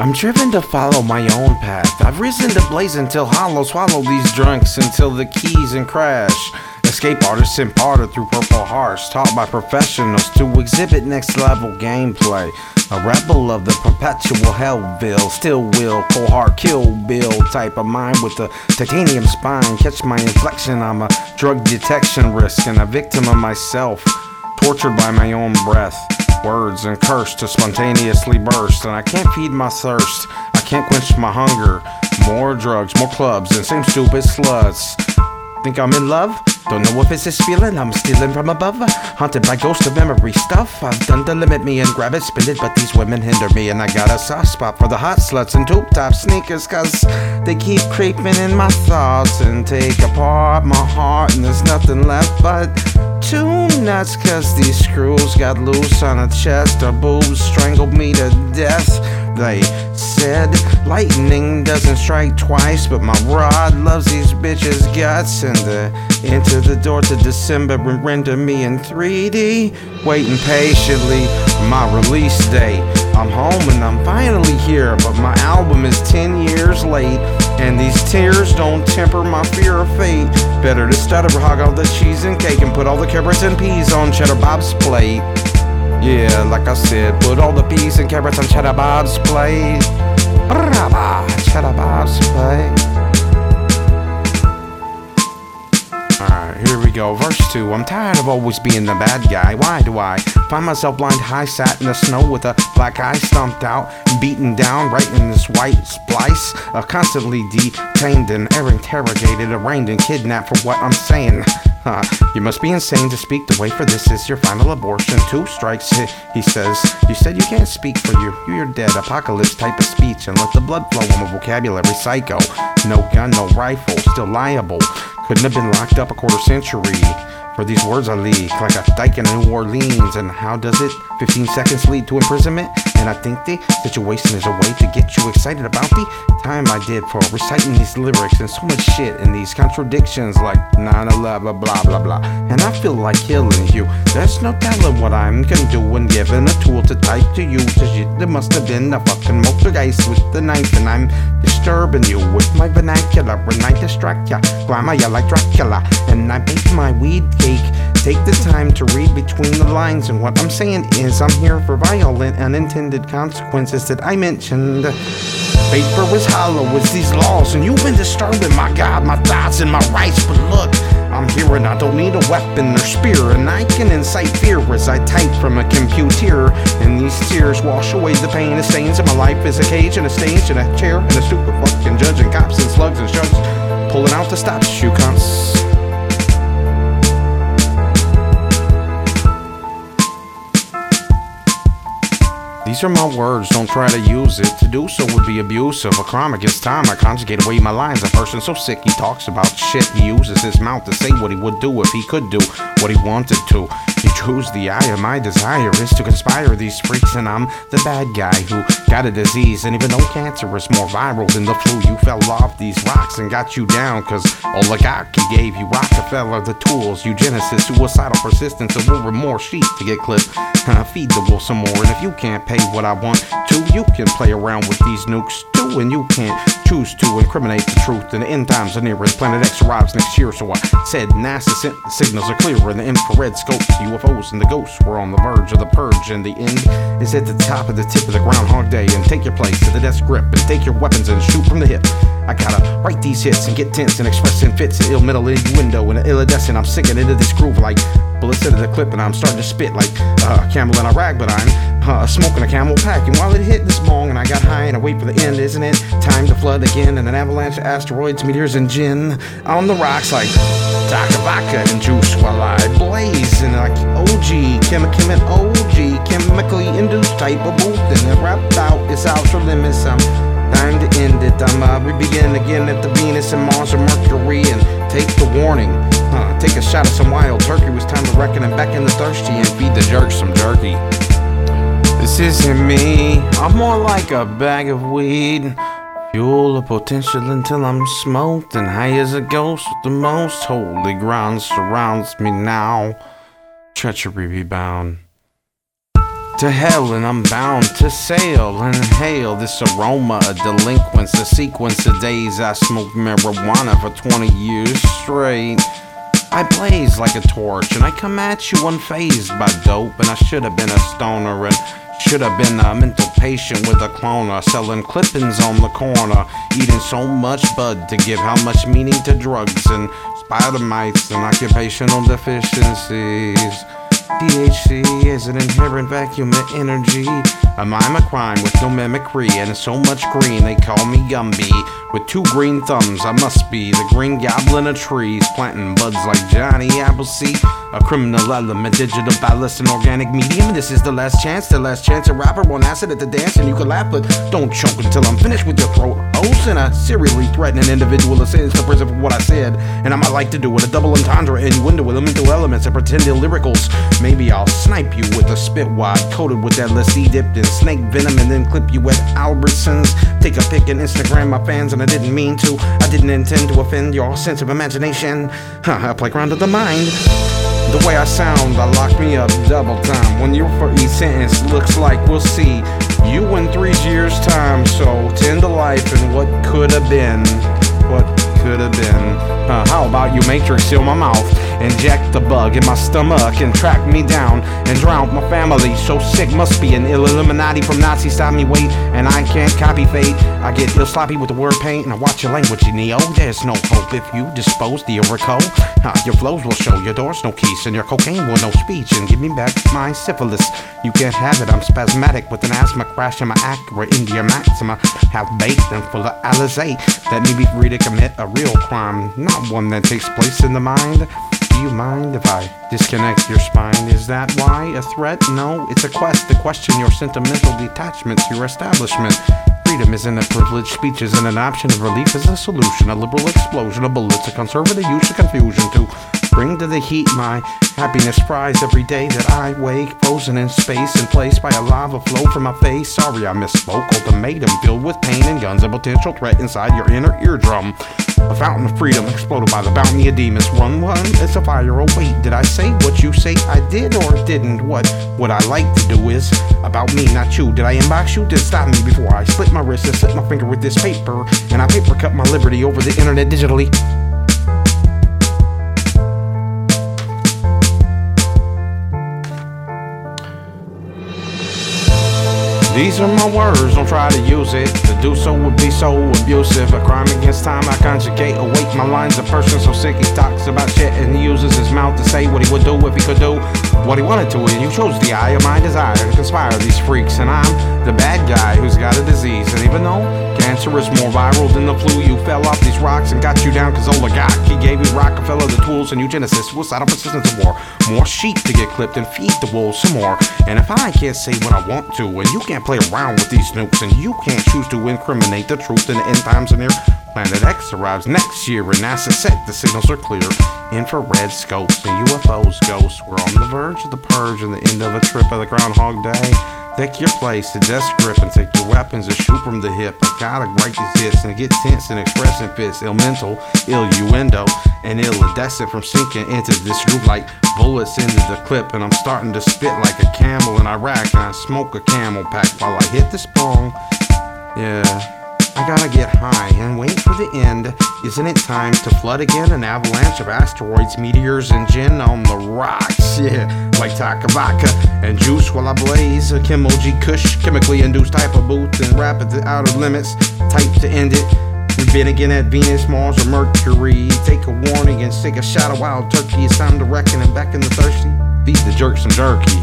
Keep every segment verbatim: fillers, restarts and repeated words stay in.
I'm driven to follow my own path. I've risen to blaze until hollow, swallow these drunks until the keys and crash. Escape artists and barter through purple hearts, taught by professionals to exhibit next level gameplay. A rebel of the perpetual hellville, still will, cold hard kill bill type of mind with a titanium spine. Catch my inflection, I'm a drug detection risk and a victim of myself, tortured by my own breath. Words and curse to spontaneously burst, and I can't feed my thirst, I can't quench my hunger. More drugs, more clubs, and same stupid sluts. Think I'm in love? Don't know if it's this feeling I'm stealing from above. Haunted by ghosts of memory stuff. I've done to limit me and grab it, spend it, but these women hinder me. And I got a soft spot for the hot sluts and tube top sneakers, cause they keep creeping in my thoughts and take apart my heart, and there's nothing left but two nuts, cause these screws got loose on her chest. Her boobs strangled me to death. They said lightning doesn't strike twice, but my rod loves these bitches' guts. And they enter the door to December and render me in three D, waiting patiently for my release date. I'm home and I'm finally here, but my album is ten years late, and these tears don't temper my fear of fate. Better to stutter, hog all the cheese and cake, and put all the carrots and peas on Cheddar Bob's plate. Yeah, like I said, put all the peas and carrots on Cheddar Bob's plate. Brava, Cheddar Bob's plate. Alright, here we go, verse two. I'm tired of always being the bad guy. Why do I find myself blind, high, sat in the snow with a black eye, stomped out, beaten down, right in this white splice? Uh, constantly detained and interrogated, arraigned and kidnapped for what I'm saying. Huh. You must be insane to speak the way for this is your final abortion. Two strikes, he says. You said you can't speak for you. You're dead. Apocalypse type of speech, and let the blood flow in my vocabulary. Psycho. No gun, no rifle. Still liable. Couldn't have been locked up a quarter century for these words I leak, like a dyke in New Orleans. And how does it? fifteen seconds lead to imprisonment? And I think the situation is a way to get you excited about the time I did for reciting these lyrics and so much shit and these contradictions like nine eleven, blah, blah, blah, blah. And I feel like killing you. There's no telling what I'm gonna do when given a tool to type to you. Cause you, there must have been a fucking poltergeist with the knife, and I'm disturbing you with my vernacular. When I distract ya, grandma ya like Dracula. And I bake my weed cake. Take the time to read between the lines, and what I'm saying is I'm here for violent unintended consequences that I mentioned. Paper is hollow as these laws, and you've been disturbing my God, my thoughts and my rights. But look, I'm here and I don't need a weapon or spear, and I can incite fear as I type from a computer. And these tears wash away the pain and stains, and my life is a cage and a stage and a chair and a super fucking judge and cops and slugs and shugs pulling out the stops, you cunts. These are my words, don't try to use it. To do so would be abusive, a crime against time. I conjugate away my lines. A person so sick he talks about shit. He uses his mouth to say what he would do if he could do what he wanted to. He chose the eye of my desire is to conspire these freaks, and I'm the bad guy who got a disease. And even though cancer is more viral than the flu, you fell off these rocks and got you down. Cause oligarchy gave you Rockefeller the tools, eugenicist, suicidal persistence, and will remorse sheep to get clipped. I feed the wolf some more, and if you can't pay what I want to, you can play around with these nukes too. And you can't choose to incriminate the truth, and the end times are near as Planet X arrives next year. So I said NASA sent the signals are clearer, and the infrared scopes, U F Os and the ghosts were on the verge of the purge, and the end is at the top of the tip of the Groundhog Day. And take your place to the desk grip, and take your weapons and shoot from the hip. I gotta write these hits and get tense and express in fits and ill middle innuendo and an iridescent. I'm sinking into this groove like bullets into the clip, and I'm starting to spit like uh, camel in a rag, but I'm Uh, smoking a camel pack, and while it hit this bong, and I got high and I wait for the end, isn't it? Time to flood again, and an avalanche of asteroids, meteors, and gin on the rocks like vodka, vodka, and juice while I blaze, and like O G, chemical and O G, chemically induced type of booth, and the rap out is out for limits. I'm time to end it. I'm uh, we begin again at the Venus and Mars and Mercury, and take the warning. Huh, take a shot of some wild turkey. It was time to reckon and beckon the thirsty and feed the jerks some jerky. This isn't me, I'm more like a bag of weed. Fuel of potential until I'm smoked and high as a ghost with the most holy ground surrounds me now. Treachery be bound. to hell, and I'm bound to sail and inhale this aroma of delinquents. The sequence of days I smoked marijuana for twenty years straight. I blaze like a torch and I come at you unfazed by dope. And I should have been a stoner and should have been a mental patient with a cloner, selling clippings on the corner, eating so much bud to give how much meaning to drugs and spider mites and occupational deficiencies. D H C is an inherent vacuum of energy. I mime a crime with no mimicry and so much green they call me Gumby. With two green thumbs I must be the green goblin of trees, planting buds like Johnny Appleseed. A criminal element, digital ballast, an organic medium. This is the last chance, the last chance. A rapper won't acid at the dance and you can laugh, but don't choke until I'm finished with your throat. Oh, and I serially threaten an individual to sentence to prison for what I said. And I might like to do it, a double entendre innuendo with mental elements and pretended lyricals. Maybe I'll snipe you with a spit wad coated with L S D dipped in snake venom, and then clip you at Albertsons. Take a pic and Instagram my fans, and I didn't mean to. I didn't intend to offend your sense of imagination. Huh, a playground of the mind. The way I sound, I lock me up double time. When your first sentence looks like we'll see you in three years' time. So tend to life and what could have been. What could have been. Uh, how about you matrix seal my mouth, inject the bug in my stomach and track me down and drown my family? So sick, must be an ill Illuminati from Nazi stop me wait, and I can't copy fate. I get real sloppy with the word paint and I watch your language, you neo. There's no hope if you dispose the oracle. Huh, your flows will show, your doors no keys, and your cocaine will no speech. And give me back my syphilis, you can't have it. I'm spasmodic with an asthma crash and my accurate India maxima, half baked and full of alizé. Let me be free to commit a real crime, not one that takes place in the mind. Do you mind if I disconnect your spine? Is that why a threat? No, it's a quest to question your sentimental detachment to your establishment. Freedom isn't a privilege, speech isn't an option, and relief is a solution. A liberal explosion of bullets, a conservative use of confusion to bring to the heat my happiness prize. Every day that I wake, frozen in space and placed by a lava flow from my face. Sorry I misspoke, ultimatum filled with pain and guns, a potential threat inside your inner eardrum. A fountain of freedom exploded by the bounty of demons. Run, run, it's a fire. Oh wait, did I say what you say I did or didn't? What what I like to do is about me, not you. Did I inbox you? Did stop me before I slit my wrist and slit my finger with this paper? And I paper cut my liberty over the internet digitally. These are my words, don't try to use it. To do so would be so abusive. A crime against time, I conjugate, awake my lines. A person so sick, he talks about shit and he uses his mouth to say what he would do if he could do what he wanted to. And you chose the eye of my desire to conspire these freaks. And I'm the bad guy who's got a disease. And even though cancer is more viral than the flu, you fell off these rocks and got you down cause oligarch. He gave you Rockefeller the tools and eugenicist, suicidal persistence of war. More sheep to get clipped and feed the wolves some more. And if I can't say what I want to, and you can't play around with these nukes, and you can't choose to incriminate the truth in the end times and near Planet X arrives next year, and NASA said the signals are clear. Infrared scopes and U F Os, ghosts. We're on the verge of the purge and the end of a trip of the Groundhog Day. Take your place, the desk grip, and take your weapons and shoot from the hip. I gotta write these hits and get tense and expressing fits. Ill mental, ill uendo, and ill adhesive from sinking into this group like bullets into the clip. And I'm starting to spit like a camel in Iraq, and I smoke a camel pack while I hit this bong. Yeah. I gotta get high and wait for the end. Isn't it time to flood again? An avalanche of asteroids, meteors, and gin on the rocks. Yeah, like vodka, vodka and juice while I blaze a Kimoji Kush, chemically induced hyperbooth and rap at the outer limits. Type to end it. We've been again at Venus, Mars, or Mercury. Take a warning and stick a shot of wild turkey. It's time to reckon and beckon the thirsty. Feed the jerk some jerky.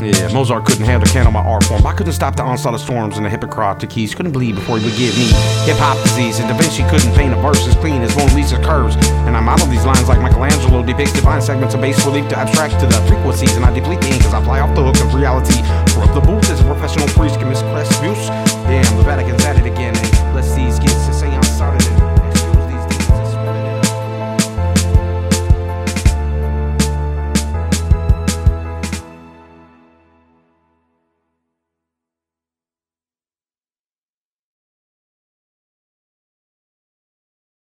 Yeah, Mozart couldn't handle the can on my art form. I couldn't stop the onslaught of storms and the Hippocratic keys. Couldn't bleed before he would give me hip-hop disease. And Da Vinci couldn't paint a verse as clean as Mona Lisa's curves. And I model these lines like Michelangelo depicts divine segments of bass relief to abstract to the frequencies. And I deplete the ink as I fly off the hook of reality. Corrupt the booth as a professional priest can misquest